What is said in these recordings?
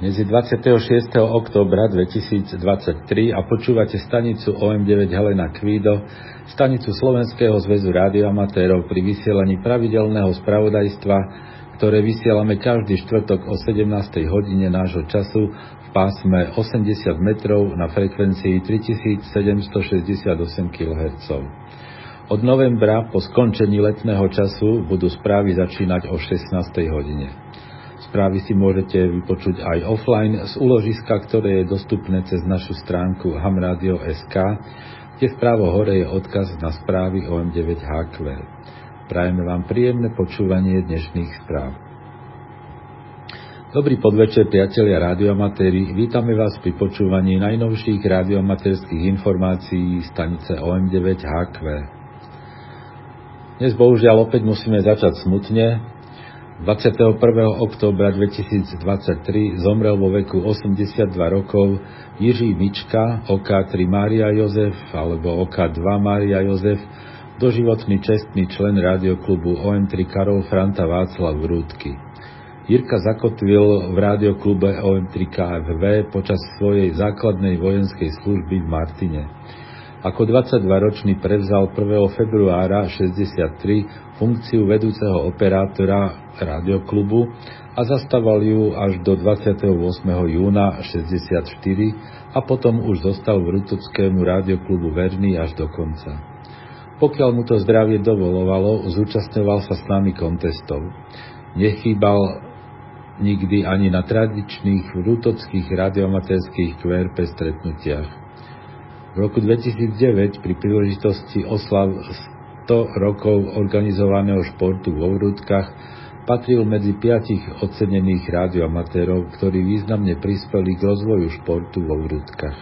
Dnes je 26. októbra 2023 a počúvate stanicu OM9 Helena Kvído, stanicu Slovenského zväzu rádioamatérov pri vysielaní pravidelného spravodajstva, ktoré vysielame každý štvrtok o 17. hodine nášho času v pásme 80 metrov na frekvencii 3768 kHz. Od novembra po skončení letného času budú správy začínať o 16. hodine. Správy si môžete vypočuť aj offline z úložiska, ktoré je dostupné cez našu stránku hamradio.sk, kde vpravo hore je odkaz na správy OM9HQ. Prajeme vám príjemné počúvanie dnešných správ. Dobrý podvečer, priatelia rádioamatéri. Vítame vás pri počúvaní najnovších rádioamatérských informácií stanice OM9HQ. Dnes bohužiaľ opäť musíme začať smutne. 21. októbra 2023 zomrel vo veku 82 rokov Jiří Mička, OK3 Mária Jozef alebo OK2 Mária Jozef, doživotný čestný člen rádioklubu OM3 Karol Franta Václav Vrútky. Jirka zakotvil v rádioklube OM3 KFV počas svojej základnej vojenskej služby v Martine. Ako 22-ročný prevzal 1. februára 1963 funkciu vedúceho operátora rádioklubu a zastával ju až do 28. júna 1964 a potom už zostal vrútockému rádioklubu verný až do konca. Pokiaľ mu to zdravie dovolovalo, zúčastňoval sa s nami kontestov. Nechýbal nikdy ani na tradičných vrútockých radioamatérských QRP stretnutiach. V roku 2009 pri príležitosti oslav 100 rokov organizovaného športu vo Vrútkach patril medzi 5 ocenených rádioamatérov, ktorí významne prispeli k rozvoju športu vo Vrútkach.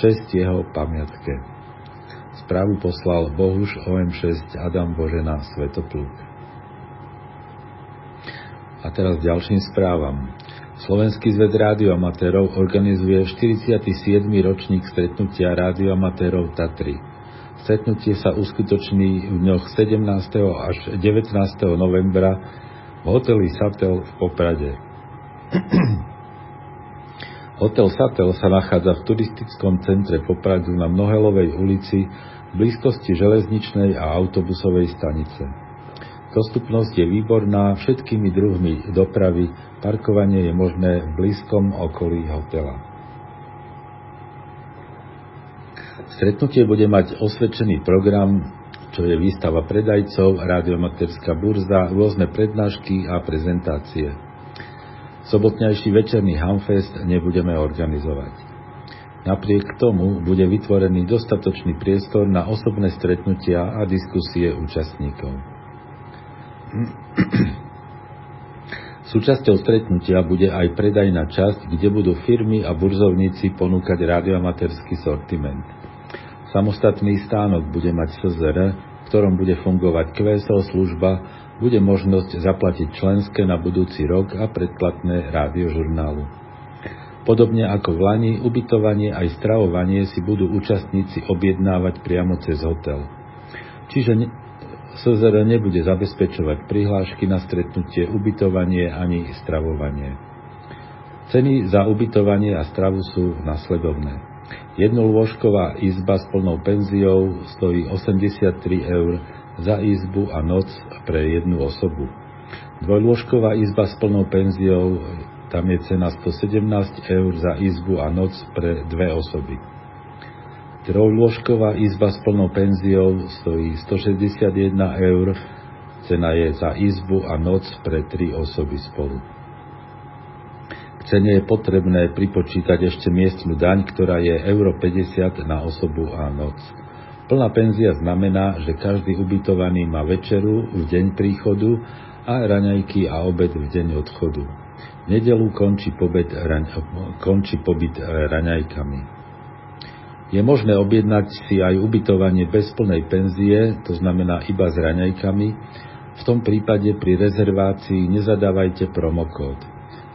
Česť jeho pamiatke. Správu poslal Bohuš OM6 Adam Božena Svetopľúk. A teraz ďalším správam. Slovenský zväz rádioamatérov organizuje 47. ročník stretnutia rádioamatérov Tatry. Stretnutie sa uskutoční v dňoch 17. až 19. novembra v hoteli Satel v Poprade. Hotel Satel sa nachádza v turistickom centre Popradu na Mnohelovej ulici v blízkosti železničnej a autobusovej stanice. Dostupnosť je výborná všetkými druhmi dopravy, parkovanie je možné v blízkom okolí hotela. Stretnutie bude mať osvedčený program, čo je výstava predajcov, rádioamatérska burza, rôzne prednášky a prezentácie. Sobotnejší večerný hamfest nebudeme organizovať. Napriek tomu bude vytvorený dostatočný priestor na osobné stretnutia a diskusie účastníkov. Súčasťou stretnutia bude aj predajná časť, kde budú firmy a burzovníci ponúkať rádioamatérsky sortiment. Samostatný stánok bude mať SZR, v ktorom bude fungovať QSL služba, bude možnosť zaplatiť členské na budúci rok a predplatné rádiožurnálu. Podobne ako v lani, ubytovanie aj stravovanie si budú účastníci objednávať priamo cez hotel. Čiže SZR nebude zabezpečovať prihlášky na stretnutie, ubytovanie ani stravovanie. Ceny za ubytovanie a stravu sú nasledovné. Jednolôžková izba s plnou penziou stojí 83 €, za izbu a noc pre jednu osobu. Dvojlôžková izba s plnou penziou, tam je cena 117 € za izbu a noc pre dve osoby. Trojlôžková izba s plnou penziou stojí 161 €, cena je za izbu a noc pre 3 osoby spolu. K cene je potrebné pripočítať ešte miestnu daň, ktorá je 50 € na osobu a noc. Plná penzia znamená, že každý ubytovaný má večeru v deň príchodu a raňajky a obed v deň odchodu. V nedeľu končí pobyt raňajkami. Je možné objednať si aj ubytovanie bez plnej penzie, to znamená iba s raňajkami. V tom prípade pri rezervácii nezadávajte promokód.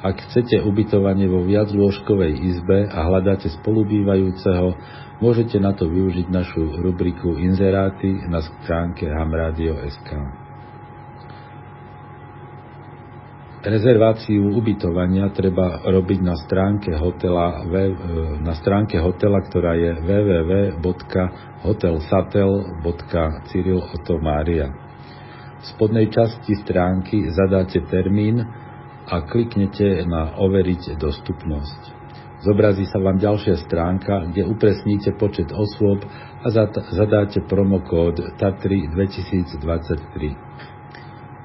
Ak chcete ubytovanie vo viaclôžkovej izbe a hľadáte spolubývajúceho, môžete na to využiť našu rubriku Inzeráty na stránke hamradio.sk. Rezerváciu ubytovania treba robiť na stránke hotela, ktorá je www.hotelsatel.com. V spodnej časti stránky zadáte termín a kliknete na overiť dostupnosť. Zobrazí sa vám ďalšia stránka, kde upresníte počet osôb a zadáte promokód TATRY2023.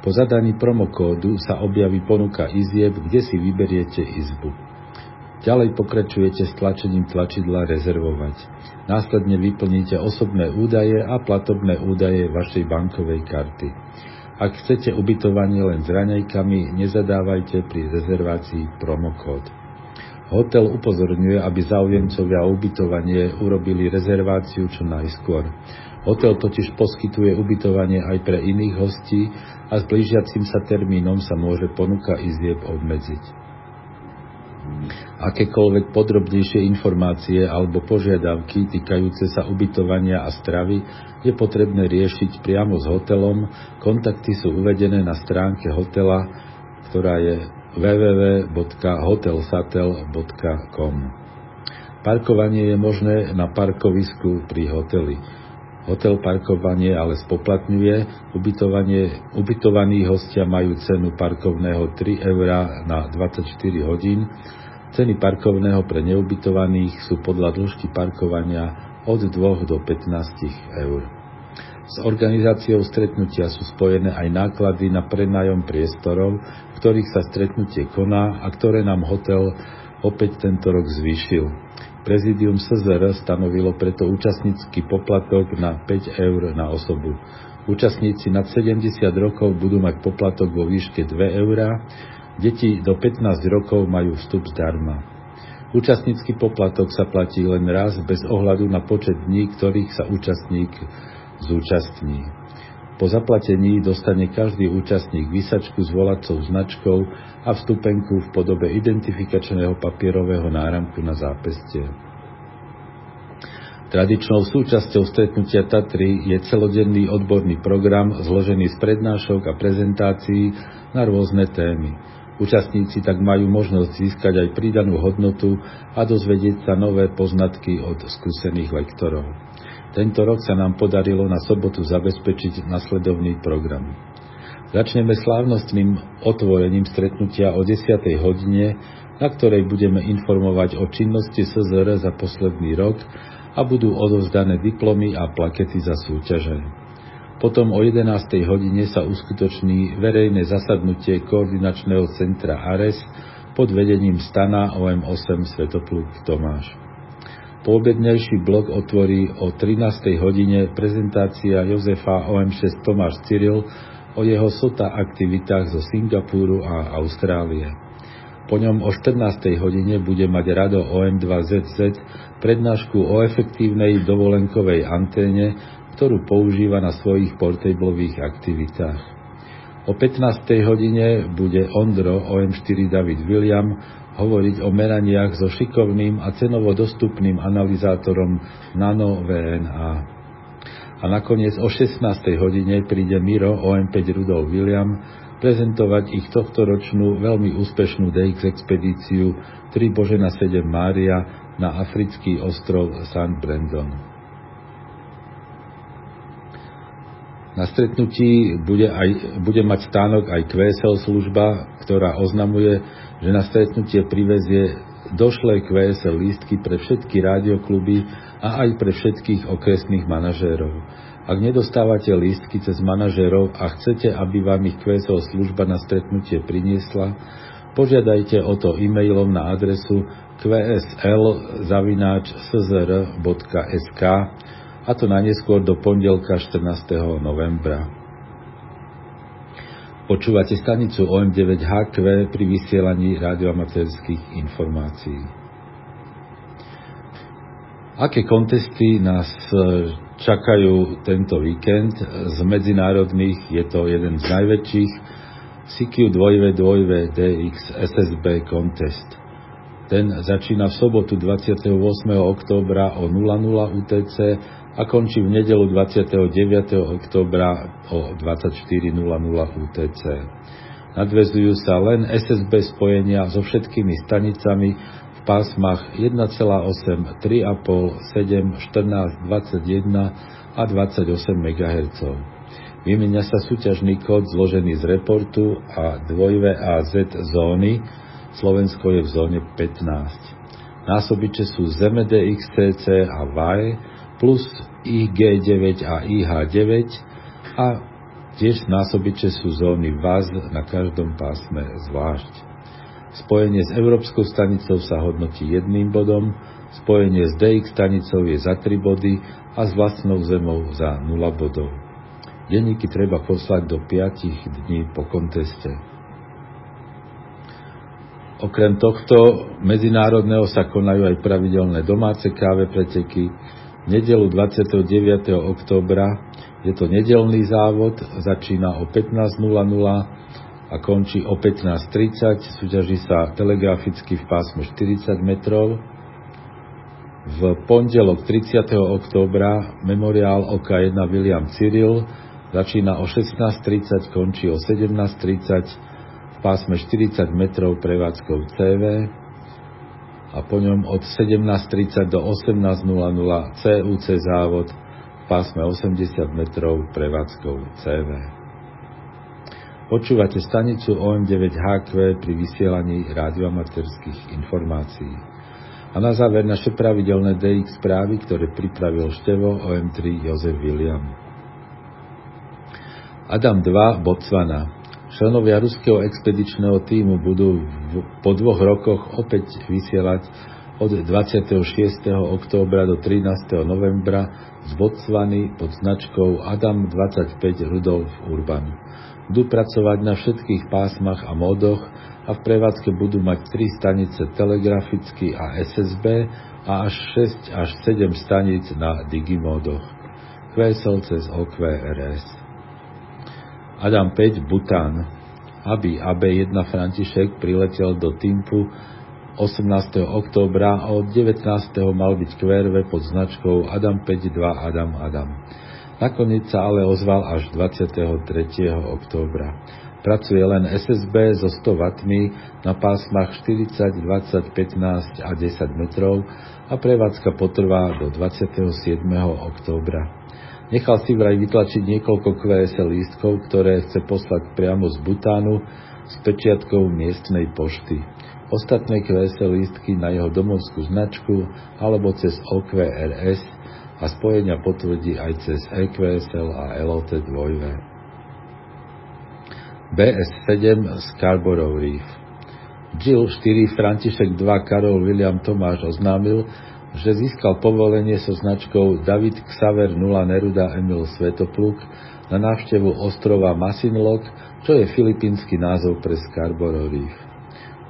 Po zadaní promokódu sa objaví ponuka izieb, kde si vyberiete izbu. Ďalej pokračujete s tlačením tlačidla rezervovať. Následne vyplníte osobné údaje a platobné údaje vašej bankovej karty. Ak chcete ubytovanie len s raňajkami, nezadávajte pri rezervácii promokód. Hotel upozorňuje, aby záujemcovia o ubytovanie urobili rezerváciu čo najskôr. Hotel totiž poskytuje ubytovanie aj pre iných hostí a s blížiacim sa termínom sa môže ponuka izieb obmedziť. Akékoľvek podrobnejšie informácie alebo požiadavky týkajúce sa ubytovania a stravy je potrebné riešiť priamo s hotelom. Kontakty sú uvedené na stránke hotela, ktorá je www.hotelsatel.com. Parkovanie je možné na parkovisku pri hoteli. Hotel parkovanie ale spoplatňuje, ubytovaní hostia majú cenu parkovného 3 € na 24 hodín. Ceny parkovného pre neubytovaných sú podľa dĺžky parkovania od 2 do 15 €. S organizáciou stretnutia sú spojené aj náklady na prenájom priestorov, v ktorých sa stretnutie koná a ktoré nám hotel opäť tento rok zvýšil. Prezidium SZR stanovilo preto účastnícky poplatok na 5 € na osobu. Účastníci nad 70 rokov budú mať poplatok vo výške 2 €, deti do 15 rokov majú vstup zdarma. Účastnícky poplatok sa platí len raz bez ohľadu na počet dní, ktorých sa účastník zúčastní. Po zaplatení dostane každý účastník visačku s volacou značkou a vstupenku v podobe identifikačného papierového náramku na zápestie. Tradičnou súčasťou stretnutia Tatry je celodenný odborný program zložený z prednášok a prezentácií na rôzne témy. Účastníci tak majú možnosť získať aj pridanú hodnotu a dozvedieť sa nové poznatky od skúsených lektorov. Tento rok sa nám podarilo na sobotu zabezpečiť nasledovný program. Začneme slávnostným otvorením stretnutia o 10:00 hodine, na ktorej budeme informovať o činnosti SZR za posledný rok a budú odovzdané diplomy a plakety za súťaže. Potom o 11:00 hodine sa uskutoční verejné zasadnutie koordinačného centra ARES pod vedením stana OM8 Svetopľúk Tomáš. Poobednejší blok otvorí o 13:00 hodine prezentácia Jozefa OM6 Tomáš Cyril o jeho SOTA aktivitách zo Singapúru a Austrálie. Po ňom o 14:00 hodine bude mať Rado OM2ZZ prednášku o efektívnej dovolenkovej anténe, ktorú používa na svojich portablových aktivitách. O 15:00 hodine bude Ondro OM4 David William hovoriť o meraniach so šikovným a cenovo dostupným analyzátorom Nano VNA. A nakoniec o 16:00 hodine príde Miro OM5 Rudolf William prezentovať ich tohtoročnú veľmi úspešnú DX expedíciu 3 Božena 7 Mária na africký ostrov St. Brandon. Na stretnutí bude mať stánok aj QSL služba, ktorá oznamuje, že na stretnutie privezie došlé QSL lístky pre všetky rádiokluby a aj pre všetkých okresných manažérov. Ak nedostávate lístky cez manažérov a chcete, aby vám ich QSL služba na stretnutie priniesla, požiadajte o to e-mailom na adresu qsl@szr.sk, a to najneskôr do pondelka 14. novembra. Počúvate stanicu OM9HQ pri vysielaní radioamatérskych informácií. Aké kontesty nás čakajú tento víkend? Z medzinárodných je to jeden z najväčších CQ2 DX SSB contest. Ten začína v sobotu 28. októbra o 00 UTC a končí v nedeľu 29. októbra o 24:00 UTC. nadväzujú sa len SSB spojenia so všetkými stanicami v pásmach 1,8, 3,5, 7, 14, 21 a 28 MHz. Vymenia sa súťažný kód zložený z reportu a 2VAZ zóny, Slovensko je v zóne 15. Násobiče sú ZMD, XCC a VAE plus IG9 a IH9 a tiež násobiče sú zóny VAZ na každom pásme zvlášť. Spojenie s Európskou stanicou sa hodnotí 1 bodom, spojenie s DX stanicou je za 3 body a s vlastnou zemou za 0 bodov. Denníky treba poslať do 5 dní po konteste. Okrem tohto medzinárodného sa konajú aj pravidelné domáce KV preteky. V nedeľu 29. októbra je to nedeľný závod, začína o 15.00 a končí o 15.30. Súťaží sa telegraficky v pásme 40 metrov. V pondelok 30. októbra memoriál OK1 William Cyril začína o 16.30, končí o 17.30. v pásme 40 metrov prevádzkou CV a po ňom od 17.30 do 18.00 CUC závod v pásme 80 metrov prevádzkou CV. Počúvate stanicu OM9HQ pri vysielaní rádioamaterských informácií. A na záver naše pravidelné DX správy, ktoré pripravil števo OM3 Jozef William. Adam 2 Botswana. Členovia ruského expedičného tímu budú po 2 rokoch opäť vysielať od 26. októbra do 13. novembra z Botswany pod značkou Adam 25 Rudolf Urban. Budú pracovať na všetkých pásmach a módoch a v prevádzke budú mať 3 stanice telegraficky a SSB a až 6 až 7 staníc na digimódoch. QSL cez OQRS. Adam 5 Bután. Aby AB1 František priletel do Timpu 18. októbra a od 19. mal byť QRV pod značkou Adam 5 2 Adam Adam. Nakoniec sa ale ozval až 23. októbra. Pracuje len SSB so 100 W na pásmach 40, 20, 15 a 10 metrov a prevádzka potrvá do 27. októbra. Nechal si vraj vytlačiť niekoľko QSL lístkov, ktoré chce poslať priamo z Butánu s pečiatkou miestnej pošty. Ostatné QSL lístky na jeho domovskú značku alebo cez OQRS a spojenia potvrdí aj cez E-QSL a LoTW. BS7 Scarborough Reef. Jill 4 František 2 Karol William Tomáš oznámil, že získal povolenie so značkou David Xaver 0 Neruda Emil Svetopľúk na návštevu ostrova Masinloc, čo je filipínsky názov pre Scarborough Reef.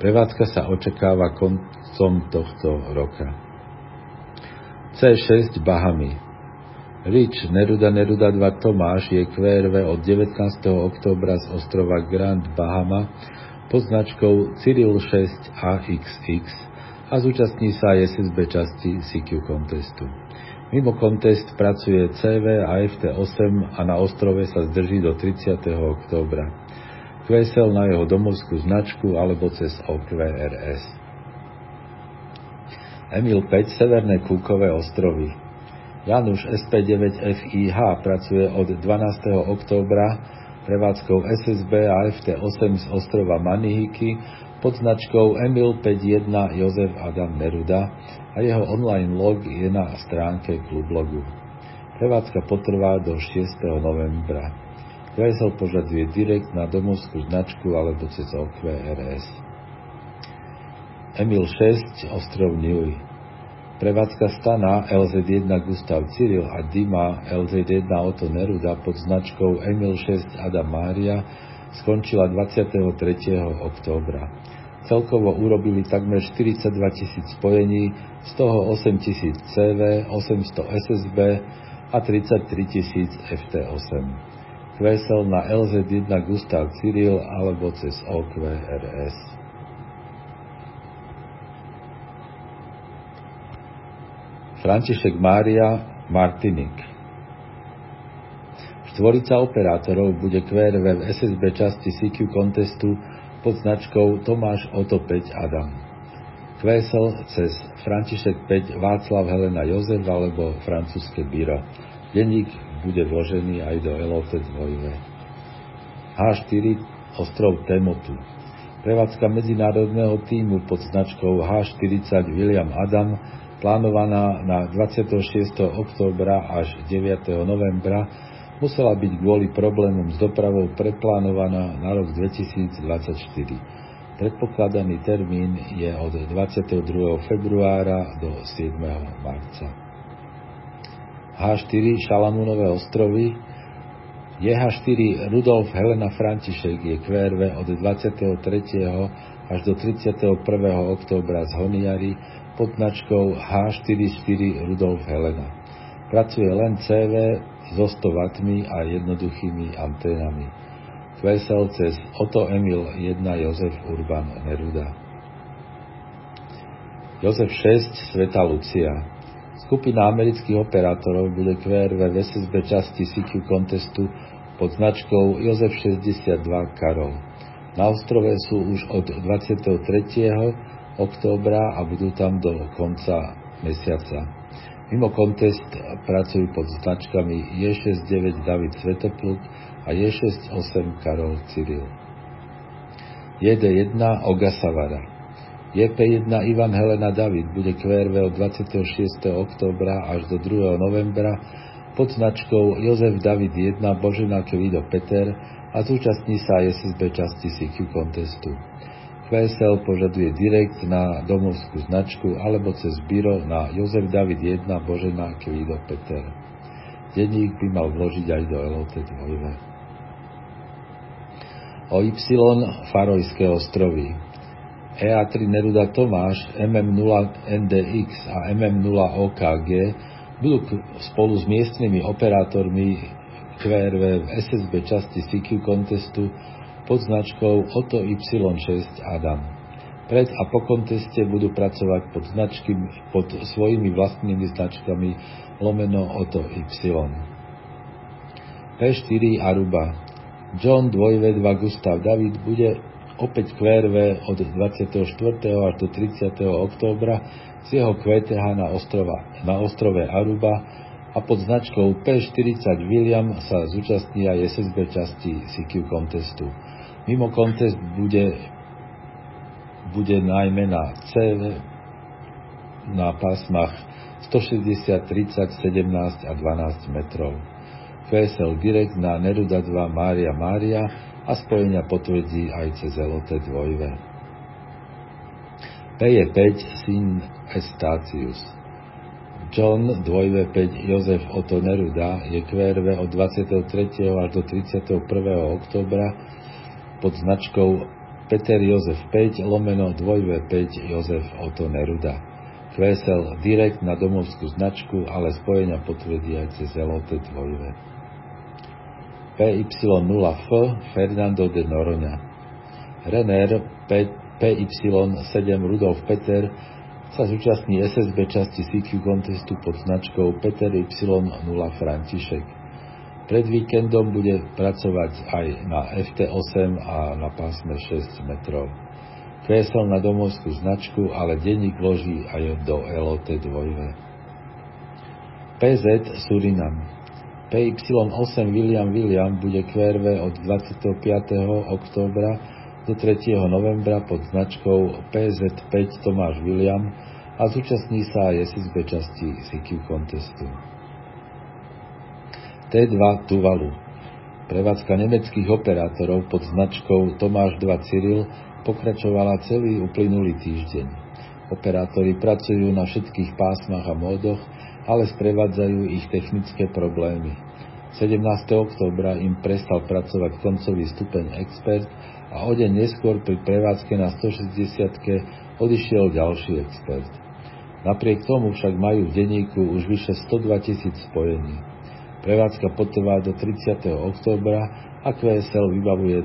Prevádzka sa očakáva koncom tohto roka. C6 Bahamy. Rich Neruda Neruda 2 Tomáš je QRV od 19. októbra z ostrova Grand Bahama pod značkou Cyril 6 AXX a zúčastní sa aj SSB časti CQ kontestu. Mimo kontest pracuje CV a FT8 a na ostrove sa zdrží do 30. októbra. QSL na jeho domovskú značku alebo cez OQRS. Emil 5 Severné Cookove ostrovy. Januš SP9FIH pracuje od 12. októbra prevádzkou SSB a FT8 z ostrova Manihiki pod značkou Emil 51 Jozef Adam Neruda a jeho online log je na stránke klublogu. Prevádzka potrvá do 6. novembra. QSL požaduje direkt na domovskú značku alebo cez OQRS. Emil 6 ostrov Niuj. Prevádzka Stana LZ1 Gustav Cyril a Dima LZ1 Otto Neruda pod značkou Emil 6 Adam Mária skončila 23. októbra. Celkovo urobili takmer 42 000 spojení, z toho 8 000 CV, 800 SSB a 33 000 FT8. QSL na LZ1 Gustav Cyril alebo cez OQRS. František Mária Martinik. 4 Stvorica operátorov bude QRV v SSB časti CQ contestu pod značkou Tomáš Oto 5 Adam. QSL cez František 5 Václav Helena Jozef alebo francúzske biro. Denník bude vložený aj do LoTW. H4 ostrov Temotu. Prevádzka medzinárodného tímu pod značkou H40 William Adam plánovaná na 26. októbra až 9. novembra musela byť kvôli problémom s dopravou preplánovaná na rok 2024. Predpokladaný termín je od 22. februára do 7. marca. H4 Šalamúnové ostrovy. JH4 Rudolf Helena František je QRV od 23. až do 31. októbra z Honiary pod značkou H44 Rudolf Helena. Pracuje len CV so 100 W a jednoduchými anténami. QSL cez Oto Emil 1 Jozef Urban Neruda. Jozef 6 Sveta Lucia. Skupina amerických operátorov bude QRV v SSB časti CQ contestu pod značkou Jozef 62 Karol. Na ostrove sú už od 23. októbra a budú tam do konca mesiaca. Mimo kontest pracujú pod značkami J69 David Svetopľúk a J68 Karol Cyril. JD1 Ogasavara. JP1 Ivan Helena David bude QRV od 26. októbra až do 2. novembra pod značkou Jozef David 1 Božena Kvido Peter a zúčastní sa SSB časti CQ kontestu. QSL požaduje direkt na domovskú značku alebo cez biro na Jozef David 1 Božena Kvido Peter. Denník by mal vložiť aj do LoTW. OY Farojské ostrovy. EA3 Neruda Tomáš, MM0NDX a MM0OKG budú spolu s miestnymi operátormi QRV v SSB časti CQ contestu pod značkou Oto Y6 Adam. Pred a po konteste budú pracovať pod svojimi vlastnými značkami / Oto Y. P4 Aruba. John 2V2 Gustav David bude opäť QRV od 24. až do 30. októbra z jeho QTH na ostrove Aruba a pod značkou P40 William sa zúčastní aj SSB časti CQ contestu. Mimo kontest bude najmä na CV na pásmach 160, 30, 17 a 12 metrov. QSL direkt na Neruda 2 Mária Mária a spojenia potvrdí aj cez LoTW. PJ5 Syn Estácius. John 2V5 Jozef Oto Neruda je QRV od 23. až do 31. októbra pod značkou Peter Jozef 5 / 2V5 Jozef Oto Neruda. QSL direkt na domovskú značku, ale spojenia potvrdí aj cez LoTW. PY0F Fernando de Noronha. Renner PY7 Rudolf Peter sa zúčastní SSB časti CQ contestu pod značkou Peter Y0 František. Pred víkendom bude pracovať aj na FT8 a na pásme 6 metrov. Kresol na domovskú značku, ale denník vloží aj do LoTW. PZ Surinam. PY8 William bude QRV od 25. októbra do 3. novembra pod značkou PZ5 Tomáš William a zúčastní sa aj SSB časti CQ contestu. T2 Tuvalu. Prevádzka nemeckých operátorov pod značkou Tomáš 2 Cyril pokračovala celý uplynulý týždeň. Operátori pracujú na všetkých pásmach a módoch, ale sprevádzajú ich technické problémy. 17. októbra im prestal pracovať koncový stupeň expert a o deň neskôr pri prevádzke na 160-ke odišiel ďalší expert. Napriek tomu však majú v denníku už vyše 102 000 spojení. Prevádzka potrvá do 30. októbra a QSL vybavuje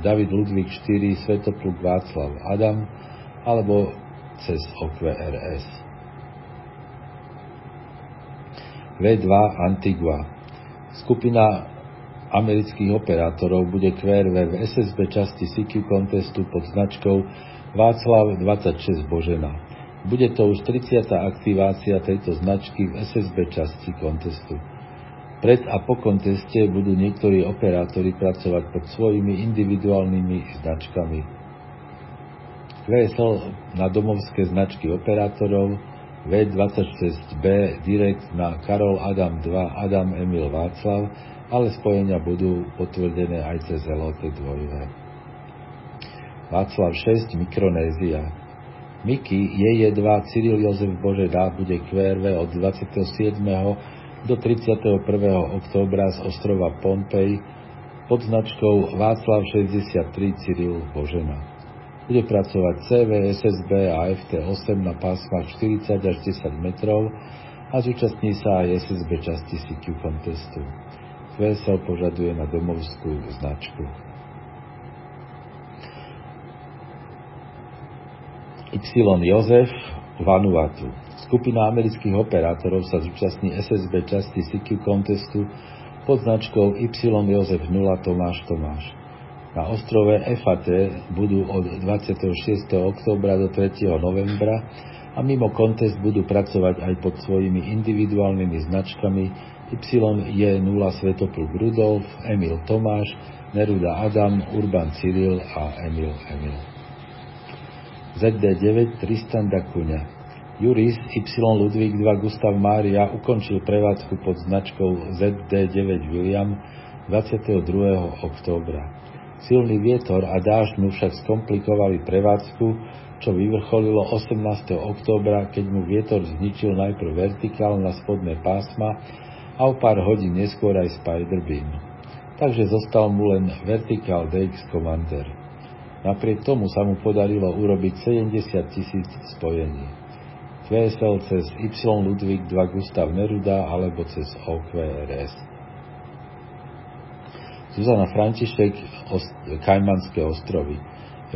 David Ludvík 4 Svetopluk Václav Adam alebo cez OQRS. V2 Antigua. Skupina amerických operátorov bude QRV v SSB časti CQ kontestu pod značkou Václav 26 Božena. Bude to už 30. aktivácia tejto značky v SSB časti kontestu. Pred a po konteste budú niektorí operátori pracovať pod svojimi individuálnymi značkami. QSL na domovské značky operátorov V26B direkt na Karol Adam 2 Adam Emil Václav, ale spojenia budú potvrdené aj cez LoTW. Václav 6 Mikronézia. Miky JJ2 Cyril Jozef Božeda bude QRV od 27. do 31. októbra z ostrova Pompej pod značkou Václav 63 Cyril Božena. Bude pracovať CV, SSB a FT8 na pásmach 40 až 10 metrov a zúčastní sa aj SSB časti CQ kontestu. QSL požaduje na domovskú značku. Y Jozef Vanuatu. Skupina amerických operátorov sa zúčastní SSB časti CQ kontestu pod značkou Y Jozef 0 Tomáš Tomáš. Na ostrove FAT budú od 26. októbra do 3. novembra a mimo kontest budú pracovať aj pod svojimi individuálnymi značkami YJ0 Svetopľúk Rudolf, Emil Tomáš, Neruda Adam, Urban Cyril a Emil. ZD9 Tristan Dakuňa. Juris Y Ludvík 2 Gustav Mária ukončil prevádzku pod značkou ZD9 William 22. októbra. Silný vietor a dážď mu však skomplikovali prevádzku, čo vyvrcholilo 18. októbra, keď mu vietor zničil najprv vertikál na spodné pásma a o pár hodín neskôr aj Spider-Beam. Takže zostal mu len Vertical DX Commander. Napriek tomu sa mu podarilo urobiť 70 000 spojení. QSL cez Y Ludvík 2 Gustav Neruda alebo cez OQRS. Zuzana František, Kajmanské ostrovy.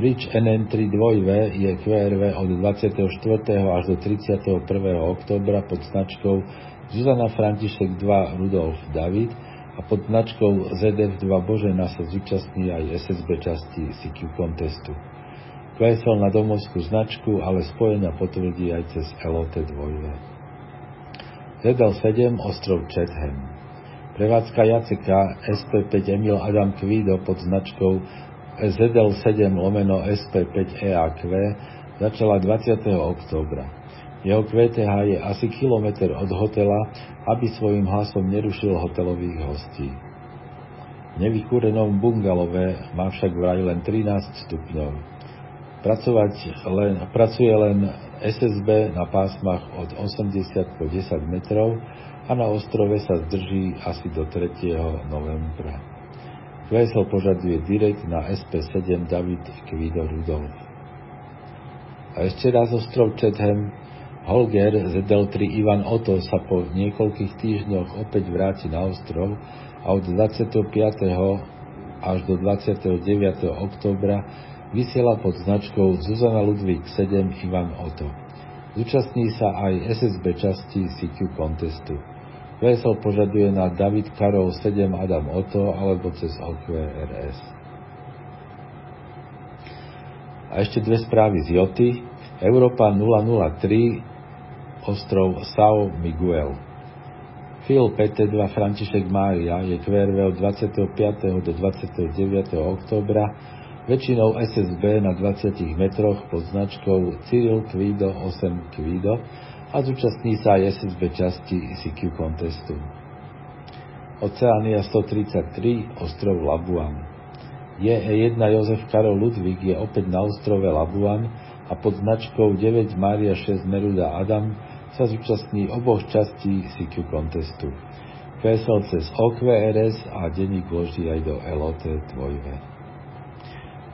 Rich NN32V je QRV od 24. až do 31. októbra pod značkou Zuzana František 2 Rudolf David a pod značkou ZF2 Božena sa zúčastní aj SSB časti CQ kontestu. QSL na domovskú značku, ale spojenia potvrdí aj cez LOT2. ZL7 ostrov Chatham. Prevádzka Jaceka SP5 Emil Adam Kvido pod značkou ZL7/SP5EAQ začala 20. októbra. Jeho QTH je asi kilometr od hotela, aby svojim hlasom nerušil hotelových hostí. V nevykúrenom bungalove má však vraj len 13 stupňov. Pracuje len SSB na pásmach od 80 po 10 metrov a na ostrove sa zdrží asi do 3. novembra. QSL požaduje direkt na SP7 David Kvido Rudolf. A ešte raz ostrov Chatham. Holger ZL3 Ivan Otto sa po niekoľkých týždňoch opäť vráti na ostrov a od 25. až do 29. októbra vysiela pod značkou Zuzana Ludvík 7 Ivan Otto. Zúčastní sa aj SSB časti CQ kontestu. QSL požaduje na David Karol 7 Adam Otto alebo cez OQRS. A ešte dve správy z Joty. Európa 003 ostrov São Miguel. Phil PT2 František Mária je QRV od 25. do 29. októbra, väčšinou SSB na 20 metroch pod značkou Cyril Kvido 8 Kvido a zúčastní sa aj SSB časti CQ kontestu. Oceania 133 ostrov Labuan. E1 Jozef Karol Ludvík je opäť na ostrove Labuan a pod značkou 9 Mária 6 Neruda Adam sa zúčastní oboch častí CQ kontestu. QSL cez OQRS a denník vloží aj do LOT2.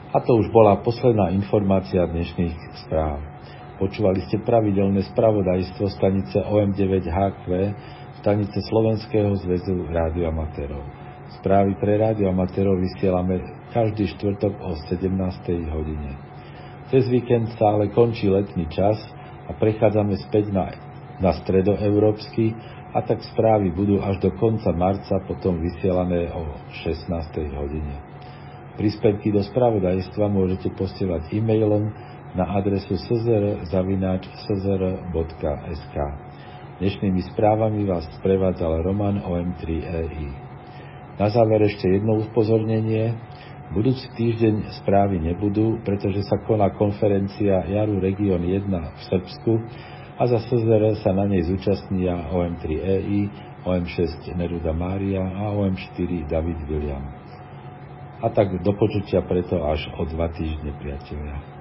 A to už bola posledná informácia dnešných správ. Počúvali ste pravidelné spravodajstvo stanice OM9HQ, stanice Slovenského zväzu rádioamatérov. Správy pre rádioamatérov vysielame každý štvrtok o 17. hodine. Cez víkend sa ale končí letný čas a prechádzame späť na na stredoeurópsky, a tak správy budú až do konca marca potom vysielané o 16. hodine. Príspevky do spravodajstva môžete posielať e-mailom na adresu szr@szr.sk. Dnešnými správami vás sprevádzal Roman OM3EI. Na záver ešte jedno upozornenie. Budúci týždeň správy nebudú, pretože sa koná konferencia Jaru Region 1 v Srbsku a za SZR sa na nej zúčastnia OM3EI, OM6 Neruda Mária a OM4 David William. A tak do počutia preto až o 2 týždne, priatelia.